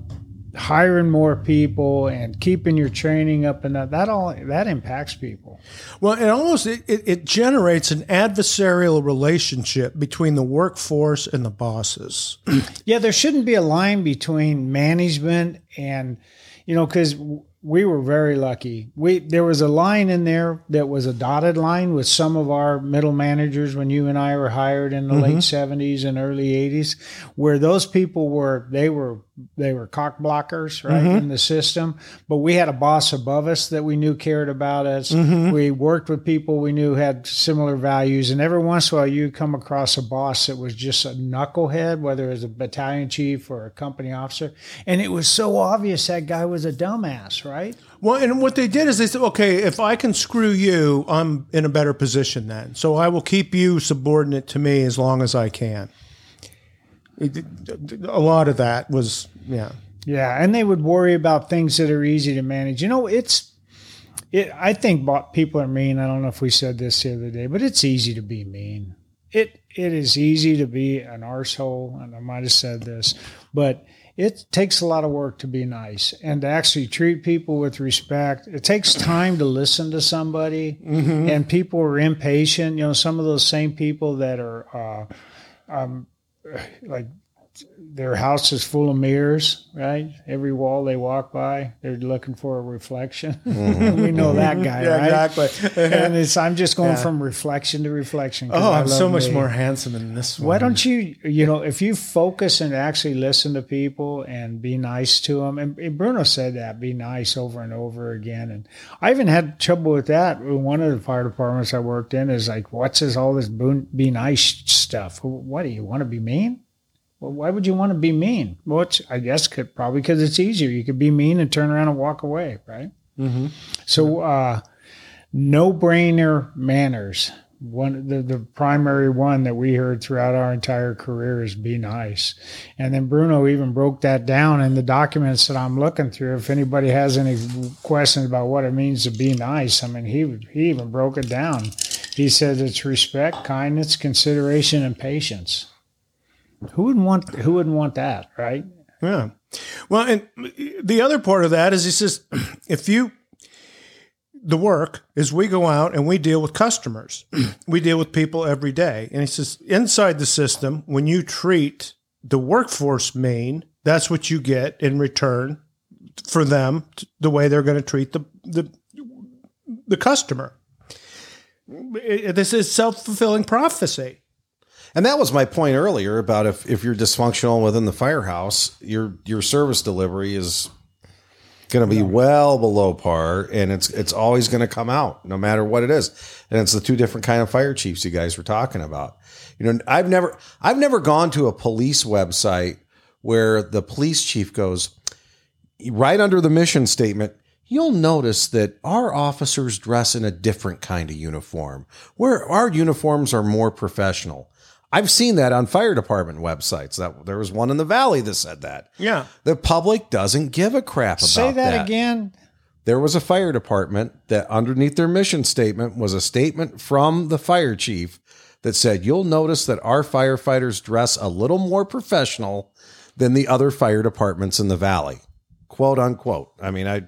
hiring more people and keeping your training up and up, that all that impacts people. Well, it almost it, it generates an adversarial relationship between the workforce and the bosses. Yeah, there shouldn't be a line between management and, you know, because we were very lucky. We there was a line in there that was a dotted line with some of our middle managers when you and I were hired in the mm-hmm. late seventies and early eighties, where those people were they were they were cock blockers, right, mm-hmm. in the system. But we had a boss above us that we knew cared about us. Mm-hmm. We worked with people we knew had similar values, and every once in a while you come across a boss that was just a knucklehead, whether it was a battalion chief or a company officer, and it was so obvious that guy was a dumbass, right? Well, and what they did is they said, okay, if I can screw you, I'm in a better position then. So I will keep you subordinate to me as long as I can. A lot of that was, yeah. Yeah, and they would worry about things that are easy to manage. You know, it's, it. I think people are mean. I don't know if we said this the other day, but it's easy to be mean. It It is easy to be an arsehole, and I might have said this, but it takes a lot of work to be nice and to actually treat people with respect. It takes time to listen to somebody, mm-hmm. and people are impatient. You know, some of those same people that are, uh, um, like, their house is full of mirrors, right? Every wall they walk by, they're looking for a reflection. Mm-hmm. We know that guy, yeah, right? Exactly. And it's, I'm just going yeah. from reflection to reflection. Oh, I'm so much me. more handsome than this one. Why don't you, you know, if you focus and actually listen to people and be nice to them, and, and Bruno said that, be nice over and over again. And I even had trouble with that. One of the fire departments I worked in is like, what's this, all this be nice stuff? What do you want to be mean? Well, why would you want to be mean? Well, it's, I guess could probably because it's easier. You could be mean and turn around and walk away, right? Mm-hmm. So, uh, no-brainer manners. One, the, the primary one that we heard throughout our entire career is be nice. And then Bruno even broke that down in the documents that I'm looking through. If anybody has any questions about what it means to be nice, I mean, he he even broke it down. He said it's respect, kindness, consideration, and patience. Who wouldn't want who wouldn't want that, right? Yeah. Well, and the other part of that is he says, if you, the work is we go out and we deal with customers. We deal with people every day. And he says, inside the system, when you treat the workforce mean, that's what you get in return for them, the way they're going to treat the the, the customer. This is self-fulfilling prophecy. And that was my point earlier about if, if you're dysfunctional within the firehouse, your your service delivery is going to be well below par, and it's it's always going to come out no matter what it is. And it's the two different kind of fire chiefs you guys were talking about. You know, I've never I've never gone to a police website where the police chief goes right under the mission statement, you'll notice that our officers dress in a different kind of uniform, where our uniforms are more professional. I've seen that on fire department websites. That there was one in the Valley that said that. Yeah. The public doesn't give a crap about that. Say that again. There was a fire department that underneath their mission statement was a statement from the fire chief that said, you'll notice that our firefighters dress a little more professional than the other fire departments in the Valley. Quote unquote. I mean, I...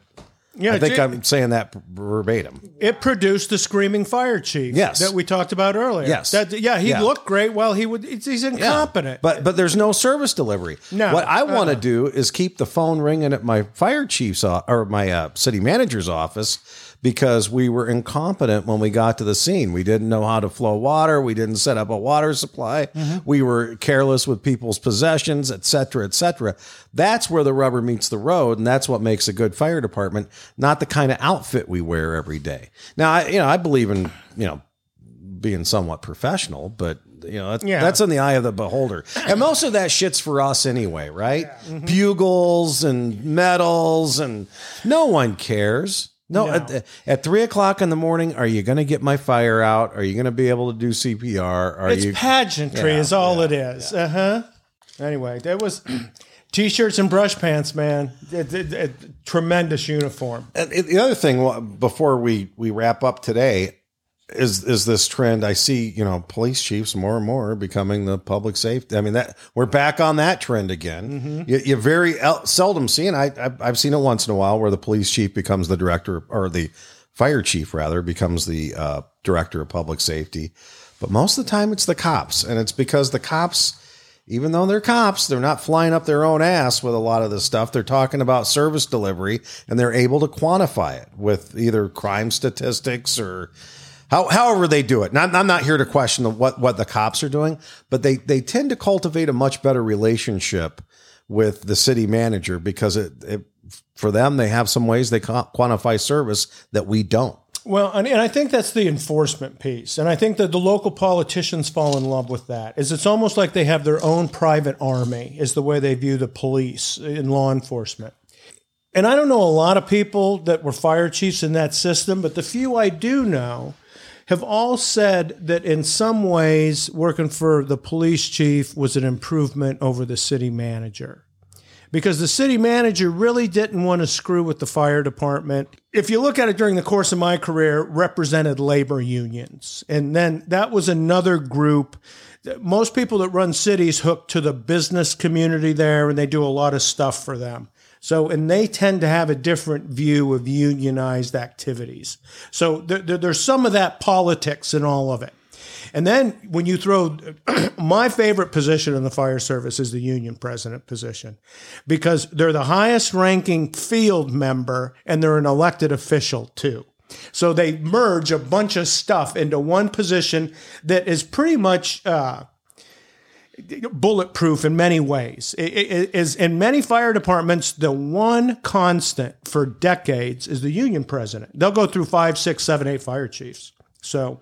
Yeah, I think it, I'm saying that verbatim. It produced the screaming fire chief yes. that we talked about earlier. Yes. That, yeah, he yeah. looked great while he would. He's incompetent. Yeah. But but there's no service delivery. No. What I uh, want to do is keep the phone ringing at my fire chief's or my uh, city manager's office because we were incompetent when we got to the scene. We didn't know how to flow water. We didn't set up a water supply. Mm-hmm. We were careless with people's possessions, et cetera, et cetera. That's where the rubber meets the road, and that's what makes a good fire department. Not the kind of outfit we wear every day. Now, I, you know, I believe in, you know, being somewhat professional, but you know, that's, yeah. that's in the eye of the beholder. And most of that shit's for us anyway, right? Yeah. Mm-hmm. Bugles and medals, and no one cares. No, no. At, at three o'clock in the morning, are you going to get my fire out? Are you going to be able to do C P R? Are it's you, pageantry yeah, is all yeah, it is. Yeah. Uh-huh. Anyway, that was... T-shirts and brush pants, man. It, it, it, tremendous uniform. And the other thing before we, we wrap up today is is this trend. I see, you know, police chiefs more and more becoming the public safety. I mean, that we're back on that trend again. Mm-hmm. You, you very el- seldom see, and I, I, I've seen it once in a while, where the police chief becomes the director, or the fire chief, rather, becomes the uh, director of public safety. But most of the time it's the cops, and it's because the cops... Even though they're cops, they're not flying up their own ass with a lot of this stuff. They're talking about service delivery, and they're able to quantify it with either crime statistics or how, however they do it. And I'm, I'm not here to question the, what, what the cops are doing, but they, they tend to cultivate a much better relationship with the city manager because it, it for them, they have some ways they quantify service that we don't. Well, and I think that's the enforcement piece. And I think that the local politicians fall in love with that. Is it's almost like they have their own private army is the way they view the police in law enforcement. And I don't know a lot of people that were fire chiefs in that system, but the few I do know have all said that in some ways working for the police chief was an improvement over the city manager. Because the city manager really didn't want to screw with the fire department. If you look at it during the course of my career, represented labor unions. And then that was another group. Most people that run cities hook to the business community there, and they do a lot of stuff for them. So, and they tend to have a different view of unionized activities. So there, there, there's some of that politics in all of it. And then when you throw my favorite position in the fire service is the union president position, because they're the highest ranking field member and they're an elected official too. So they merge a bunch of stuff into one position that is pretty much uh, bulletproof in many ways. It is in many fire departments, the one constant for decades is the union president. They'll go through five, six, seven, eight fire chiefs. So...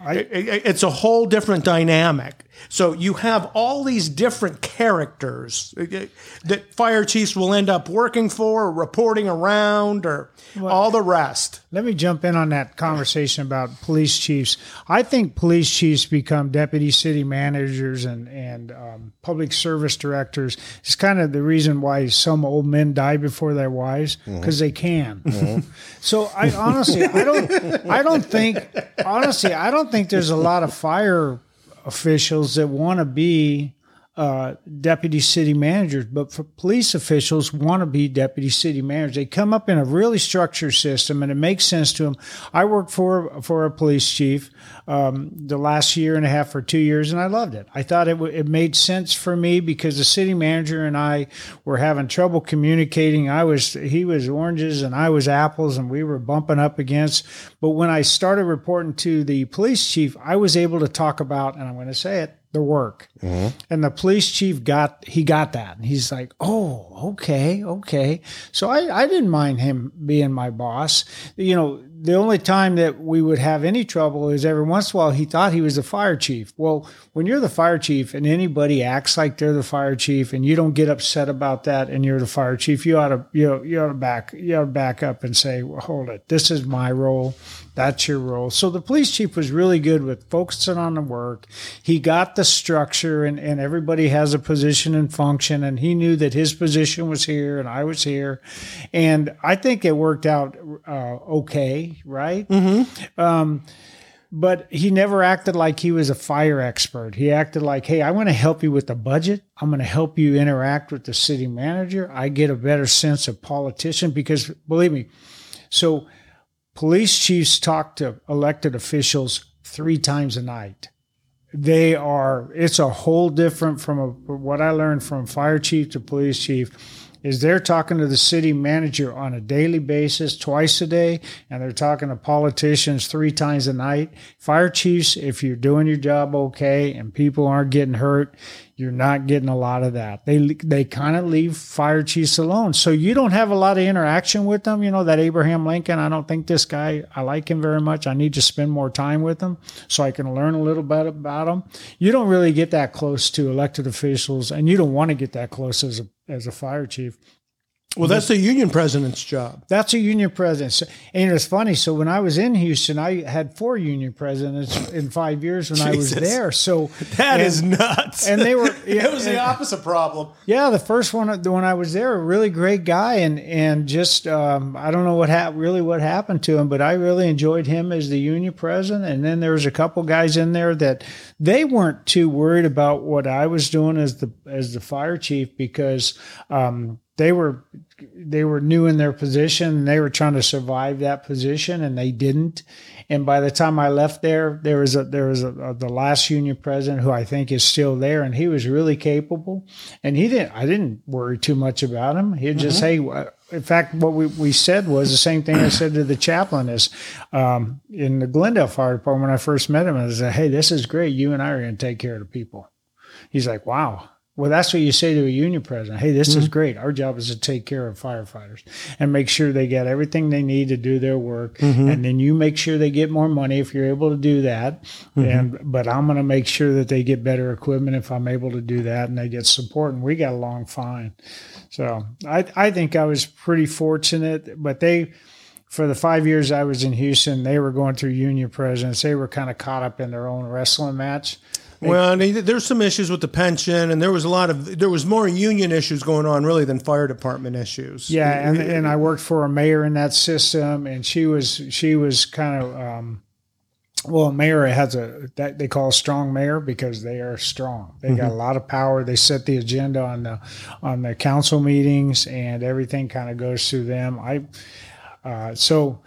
I, it's a whole different dynamic. So you have all these different characters that fire chiefs will end up working for, or reporting around, or well, all the rest. Let me jump in on that conversation about police chiefs. I think police chiefs become deputy city managers and, and um, public service directors. It's kind of the reason why some old men die before their wives, because mm-hmm. they can. Mm-hmm. So I honestly, I don't, I don't think, honestly, I don't think there's a lot of fire officials that want to be uh, deputy city managers, but for police officials want to be deputy city managers. They come up in a really structured system, and it makes sense to them. I worked for for a police chief um, the last year and a half or two years, and I loved it. I thought it w- it made sense for me because the city manager and I were having trouble communicating. I was he was oranges and I was apples, and we were bumping up against. But when I started reporting to the police chief, I was able to talk about, and I'm going to say it, the work. Mm-hmm. And the police chief got, he got that. And he's like, oh, okay, okay. So I, I didn't mind him being my boss. You know, the only time that we would have any trouble is every once in a while he thought he was the fire chief. Well, when you're the fire chief and anybody acts like they're the fire chief and you don't get upset about that and you're the fire chief, you ought to, you know, you ought to back, you ought to back up and say, well, hold it. This is my role. That's your role. So the police chief was really good with focusing on the work. He got the structure and, and everybody has a position and function. And he knew that his position was here and I was here. And I think it worked out uh, okay. Right. Mm-hmm. Um, but he never acted like he was a fire expert. He acted like, hey, I want to help you with the budget. I'm going to help you interact with the city manager. I get a better sense of politician because believe me. So police chiefs talk to elected officials three times a night. They are it's a whole different from a, what I learned from fire chief to police chief. Is they're talking to the city manager on a daily basis, twice a day, and they're talking to politicians three times a night. Fire chiefs, if you're doing your job okay and people aren't getting hurt, you're not getting a lot of that. They they kind of leave fire chiefs alone. So you don't have a lot of interaction with them. You know, that Abraham Lincoln, I don't think this guy, I like him very much. I need to spend more time with him so I can learn a little bit about him. You don't really get that close to elected officials, and you don't want to get that close as a as a fire chief. Well, that's the union president's job. That's a union president. And it's funny. So when I was in Houston, I had four union presidents in five years when Jesus. I was there. So that and, is nuts. And they were, yeah, it was and, the opposite problem. Yeah. The first one, when I was there, a really great guy. And, and just, um, I don't know what ha- really what happened to him, but I really enjoyed him as the union president. And then there was a couple guys in there that they weren't too worried about what I was doing as the, as the fire chief, because, um, They were they were new in their position and they were trying to survive that position and they didn't. And by the time I left there, there was a, there was a, a, the last union president who I think is still there, and he was really capable. And he didn't I didn't worry too much about him. He mm-hmm. just hey, in fact, what we, we said was the same thing I said to the chaplain is um, in the Glendale Fire Department when I first met him. I said, hey, this is great. You and I are going to take care of the people. He's like, wow. Well, that's what you say to a union president. Hey, this mm-hmm. is great. Our job is to take care of firefighters and make sure they get everything they need to do their work. Mm-hmm. And then you make sure they get more money if you're able to do that. Mm-hmm. And but I'm going to make sure that they get better equipment if I'm able to do that and they get support. And we got along fine. So I, I think I was pretty fortunate. But they, for the five years I was in Houston, they were going through union presidents. They were kind of caught up in their own wrestling match. Well, I mean, there's some issues with the pension, and there was a lot of there was more union issues going on really than fire department issues. Yeah, and and I worked for a mayor in that system, and she was she was kind of um, well, a mayor has a that they call a strong mayor because they are strong. They mm-hmm. got a lot of power. They set the agenda on the on the council meetings, and everything kind of goes through them. I uh, so.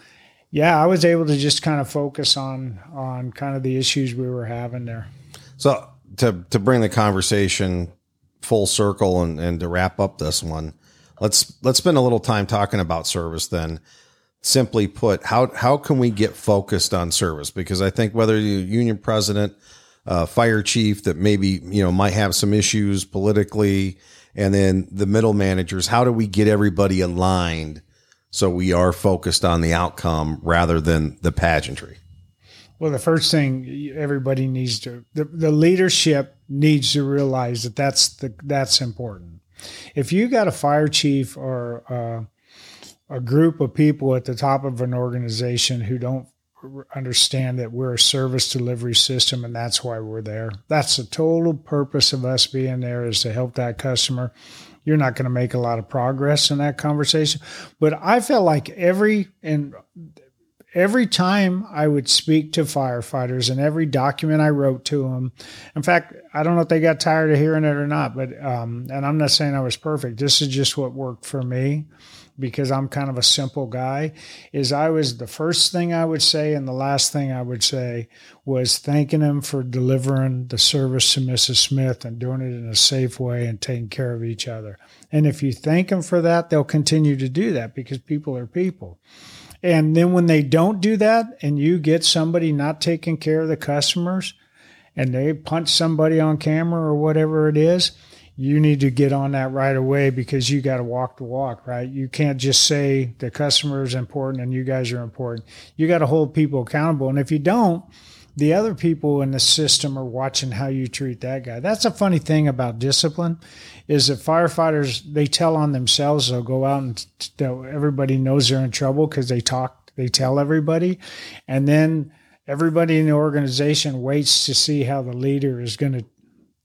Yeah, I was able to just kind of focus on on kind of the issues we were having there. So to to bring the conversation full circle and, and to wrap up this one, let's let's spend a little time talking about service then. Simply put, how how can we get focused on service? Because I think whether you're union president, uh, fire chief that maybe you know might have some issues politically, and then the middle managers, how do we get everybody aligned so we are focused on the outcome rather than the pageantry? Well, the first thing everybody needs to, the, the leadership needs to realize that that's the, that's important. If you got a fire chief or uh, a group of people at the top of an organization who don't understand that we're a service delivery system and that's why we're there, that's the total purpose of us being there is to help that customer. You're not going to make a lot of progress in that conversation. But I felt like every, and Every time I would speak to firefighters and every document I wrote to them, in fact, I don't know if they got tired of hearing it or not, but, um, and I'm not saying I was perfect. This is just what worked for me because I'm kind of a simple guy is I was the first thing I would say. And the last thing I would say was thanking them for delivering the service to Missus Smith and doing it in a safe way and taking care of each other. And if you thank them for that, they'll continue to do that because people are people. And then when they don't do that and you get somebody not taking care of the customers and they punch somebody on camera or whatever it is, you need to get on that right away, because you got to walk the walk, right? You can't just say the customer is important and you guys are important. You got to hold people accountable. And if you don't, the other people in the system are watching how you treat that guy. That's a funny thing about discipline, is that firefighters, they tell on themselves. They'll go out and everybody knows they're in trouble because they talk, they tell everybody. And then everybody in the organization waits to see how the leader is going to,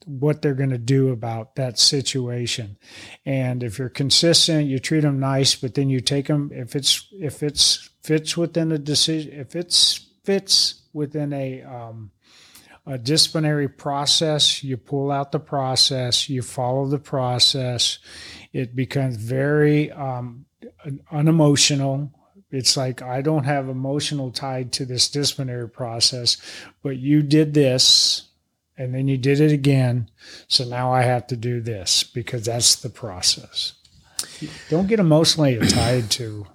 what they're going to do about that situation. And if you're consistent, you treat them nice, but then you take them, if it's, if it's fits within a decision, if it's fits within a, um, a disciplinary process, you pull out the process, you follow the process. It becomes very um, unemotional. It's like, I don't have emotional tied to this disciplinary process, but you did this, and then you did it again, so now I have to do this because that's the process. Don't get emotionally tied to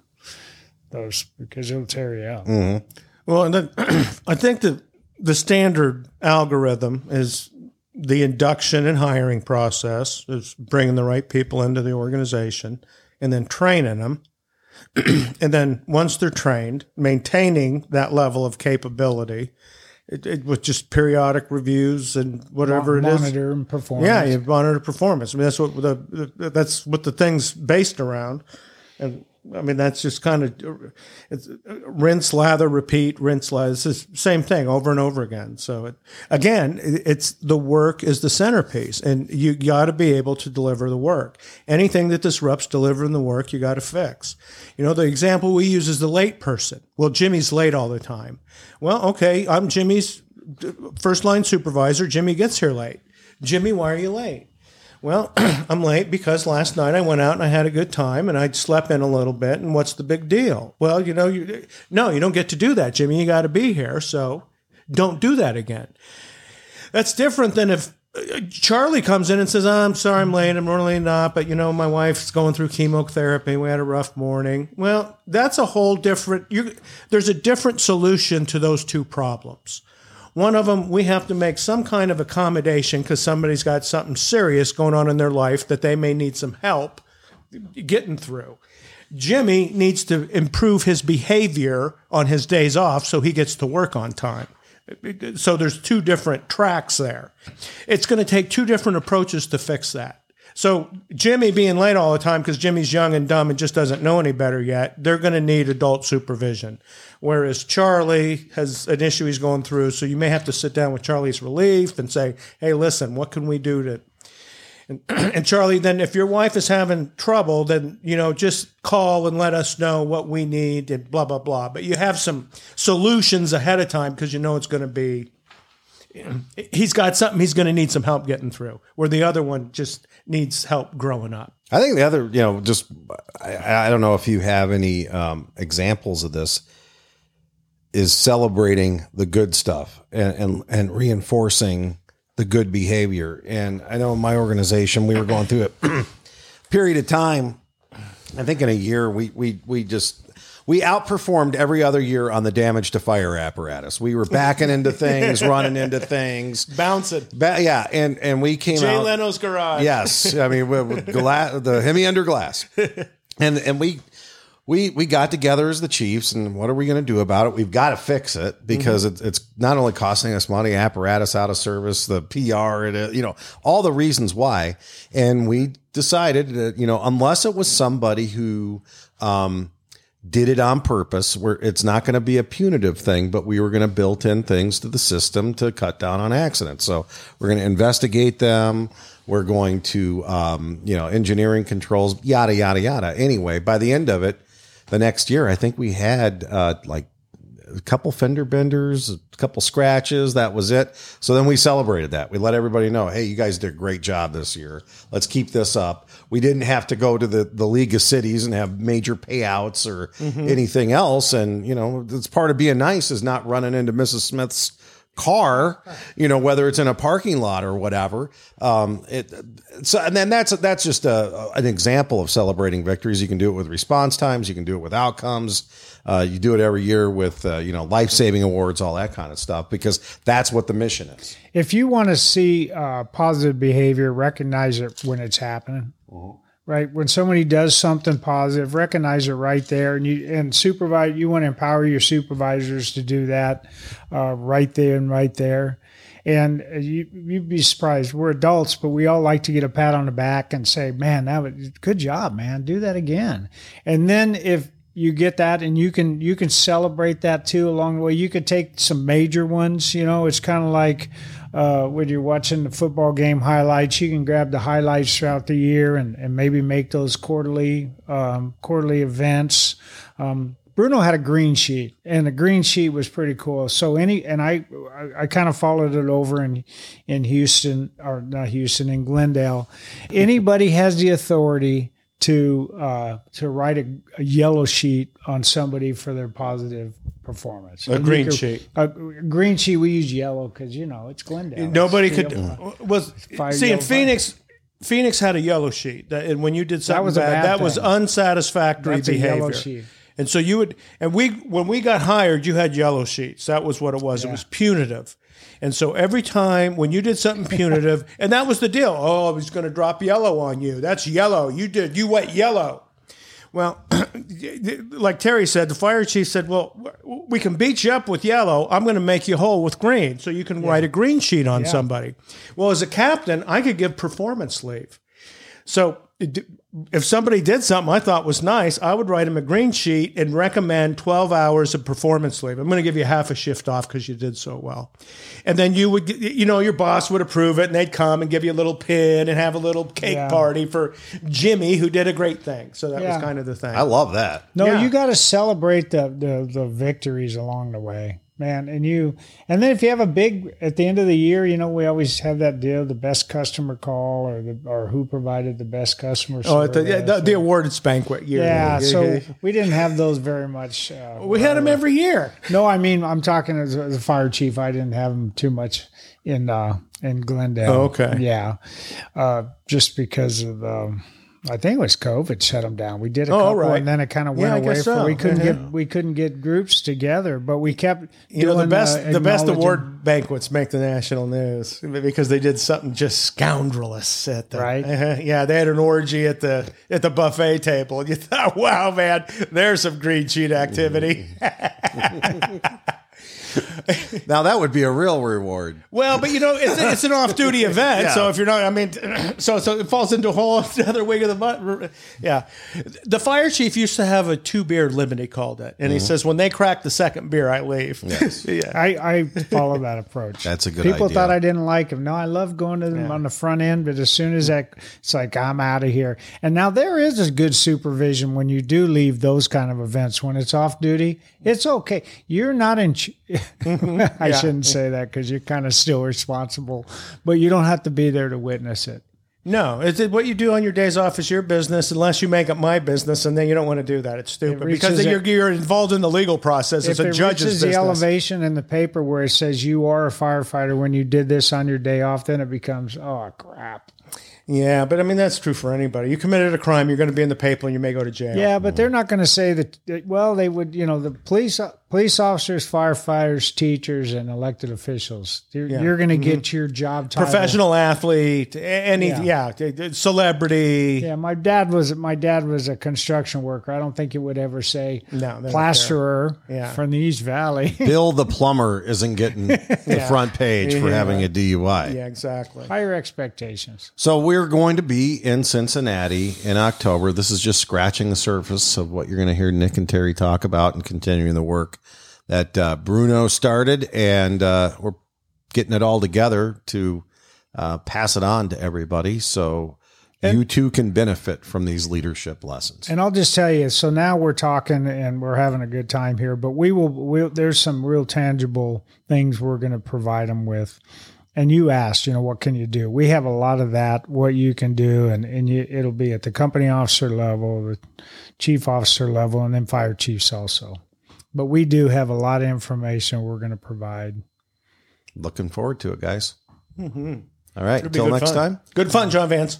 those, because it'll tear you out. Mm-hmm. Well, and the, I think that the standard algorithm is the induction and hiring process, is bringing the right people into the organization and then training them. And then once they're trained, maintaining that level of capability. It, it was just periodic reviews and whatever monitor it is. Monitor and performance. Yeah, you monitor performance. I mean, that's what the that's what the thing's based around. And I mean, that's just kind of it's rinse, lather, repeat, rinse, lather. It's the same thing over and over again. So it, again, it's the work is the centerpiece, and you got to be able to deliver the work. Anything that disrupts delivering the work, you got to fix. You know, the example we use is the late person. Well, Jimmy's late all the time. Well, okay, I'm Jimmy's first line supervisor. Jimmy gets here late. Jimmy, why are you late? Well, I'm late because last night I went out and I had a good time and I slept in a little bit. And what's the big deal? Well, you know, you no, you don't get to do that, Jimmy. You got to be here. So don't do that again. That's different than if Charlie comes in and says, oh, I'm sorry, I'm late. I'm really not. But, you know, my wife's going through chemotherapy. We had a rough morning. Well, that's a whole different. You, there's a different solution to those two problems. One of them, we have to make some kind of accommodation because somebody's got something serious going on in their life that they may need some help getting through. Jimmy needs to improve his behavior on his days off so he gets to work on time. So there's two different tracks there. It's going to take two different approaches to fix that. So Jimmy being late all the time because Jimmy's young and dumb and just doesn't know any better yet, they're going to need adult supervision. Whereas Charlie has an issue he's going through, so you may have to sit down with Charlie's relief and say, hey, listen, what can we do to and, and Charlie, then if your wife is having trouble, then, you know, just call and let us know what we need and blah, blah, blah. But you have some solutions ahead of time because you know it's going to be he's got something he's going to need some help getting through, where the other one just needs help growing up. I think the other, you know, just, I, I don't know if you have any um, examples of this, is celebrating the good stuff and, and, and reinforcing the good behavior. And I know in my organization, we were going through a period of time. I think in a year, we, we, we just, we outperformed every other year on the damage to fire apparatus. We were backing into things, running into things. Bouncing. Ba- yeah, and, and we came Jay out. Jay Leno's garage. Yes, I mean, with, with gla- the Hemi under glass. And and we we we got together as the chiefs, and what are we going to do about it? We've got to fix it because mm-hmm. it, it's not only costing us money, apparatus out of service, the P R, it, you know, all the reasons why. And we decided that, you know, unless it was somebody who um, – did it on purpose, where it's not going to be a punitive thing, but we were going to built in things to the system to cut down on accidents. So we're going to investigate them. We're going to, um, you know, engineering controls, yada, yada, yada. Anyway, by the end of it, the next year, I think we had uh, like a couple fender benders, a couple scratches. That was it. So then we celebrated that. We let everybody know, hey, you guys did a great job this year. Let's keep this up. We didn't have to go to the, the League of Cities and have major payouts or mm-hmm. anything else. And, you know, it's part of being nice is not running into Missus Smith's car, you know, whether it's in a parking lot or whatever. Um, it, so, and then that's, that's just a, an example of celebrating victories. You can do it with response times. You can do it with outcomes. Uh, you do it every year with, uh, you know, life-saving awards, all that kind of stuff, because that's what the mission is. If you want to see uh, positive behavior, recognize it when it's happening. Mm-hmm. Right. When somebody does something positive, recognize it right there. And you and supervise, you want to empower your supervisors to do that uh, right there and right there. And you, you'd be surprised. We're adults, but we all like to get a pat on the back and say, man, that was good job, man. Do that again. And then if you get that and you can you can celebrate that, too, along the way, you could take some major ones. You know, it's kind of like Uh, when you're watching the football game highlights, you can grab the highlights throughout the year and, and maybe make those quarterly um, quarterly events. Um, Bruno had a green sheet, and the green sheet was pretty cool. So any and I I, I kind of followed it over in in Houston or not Houston in Glendale. Anybody has the authority to uh, to write a, a yellow sheet on somebody for their positive performance. A and green could, sheet. A green sheet. We use yellow because, you know, it's Glendale. Nobody it's could yellow, was fire, see in Phoenix. Fire. Phoenix had a yellow sheet, that, and when you did something that was bad, bad that thing. was unsatisfactory That's behavior. A yellow sheet. And so you would, and we when we got hired, you had yellow sheets. That was what it was. Yeah. It was punitive. And so every time when you did something punitive, and that was the deal. Oh, I was going to drop yellow on you. That's yellow. You did. You went yellow. Well, like Terry said, the fire chief said, well, we can beat you up with yellow. I'm going to make you whole with green. So you can yeah. write a green sheet on yeah. somebody. Well, as a captain, I could give performance leave. So if somebody did something I thought was nice, I would write them a green sheet and recommend twelve hours of performance leave. I'm going to give you half a shift off because you did so well. And then you would, you know, your boss would approve it, and they'd come and give you a little pin and have a little cake yeah. party for Jimmy, who did a great thing. So that yeah. was kind of the thing. I love that. No, yeah. you got to celebrate the, the the victories along the way, man. And you, and then if you have a big, at the end of the year, you know, we always have that deal, the best customer call or the, or who provided the best customer service. Oh, the, yeah, the, the awards banquet year. Yeah, so we didn't have those very much. Uh, we had them every year. No, I mean, I'm talking as a fire chief. I didn't have them too much in, uh, in Glendale. Oh, okay. Yeah. Uh, just because of, um, I think it was COVID shut them down. We did a oh, couple, right. and then it kind of went yeah, away. So. For, we couldn't yeah. get we couldn't get groups together, but we kept you doing, know the best uh, the best award banquets make the national news because they did something just scoundrelous at the right. Uh-huh, yeah, they had an orgy at the at the buffet table, and you thought, wow, man, there's some green sheet activity. Now that would be a real reward. Well, but you know, it's, it's an off-duty event, yeah. so if you're not, I mean, so so it falls into a whole other wing of the butt. Yeah, the fire chief used to have a two-beer limit. He called it, and mm-hmm. he says, when they crack the second beer, I leave. Yes. yeah, I, I follow that approach. That's a good. People idea. Thought I didn't like them. No, I love going to them yeah. on the front end, but as soon as that, it's like I'm out of here. And now there is a good supervision when you do leave those kind of events. When it's off-duty, it's okay. You're not in. Ch- I yeah. shouldn't say that because you're kind of still responsible, but you don't have to be there to witness it. No, it's what you do on your days off is your business, unless you make it my business, and then you don't want to do that. It's stupid it because it, you're, you're involved in the legal process. It's a it judge's business. If the elevation in the paper where it says you are a firefighter when you did this on your day off, then it becomes, oh, crap. Yeah, but I mean, that's true for anybody. You committed a crime, you're going to be in the paper, and you may go to jail. Yeah, but they're not going to say that, well, they would, you know, the police police officers, firefighters, teachers, and elected officials. You're, yeah. you're going to get mm-hmm. your job title. Professional athlete, any, yeah. yeah, celebrity. Yeah, my dad was my dad was a construction worker. I don't think it would ever say no, plasterer yeah. from the East Valley. Bill the plumber isn't getting the yeah. front page for yeah. having a D U I. Yeah, exactly. Higher expectations. So we We're going to be in Cincinnati in October. This is just scratching the surface of what you're going to hear Nick and Terry talk about and continuing the work that uh, Bruno started. And uh, we're getting it all together to uh, pass it on to everybody. So and, you too can benefit from these leadership lessons. And I'll just tell you, so now we're talking and we're having a good time here, but we will, we'll, there's some real tangible things we're going to provide them with. And you asked, you know, what can you do? We have a lot of that, what you can do, and, and you, it'll be at the company officer level, the chief officer level, and then fire chiefs also. But we do have a lot of information we're going to provide. Looking forward to it, guys. Mm-hmm. All right. Until next fun. time. Good fun, John Vance.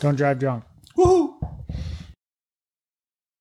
Don't drive drunk. Woohoo.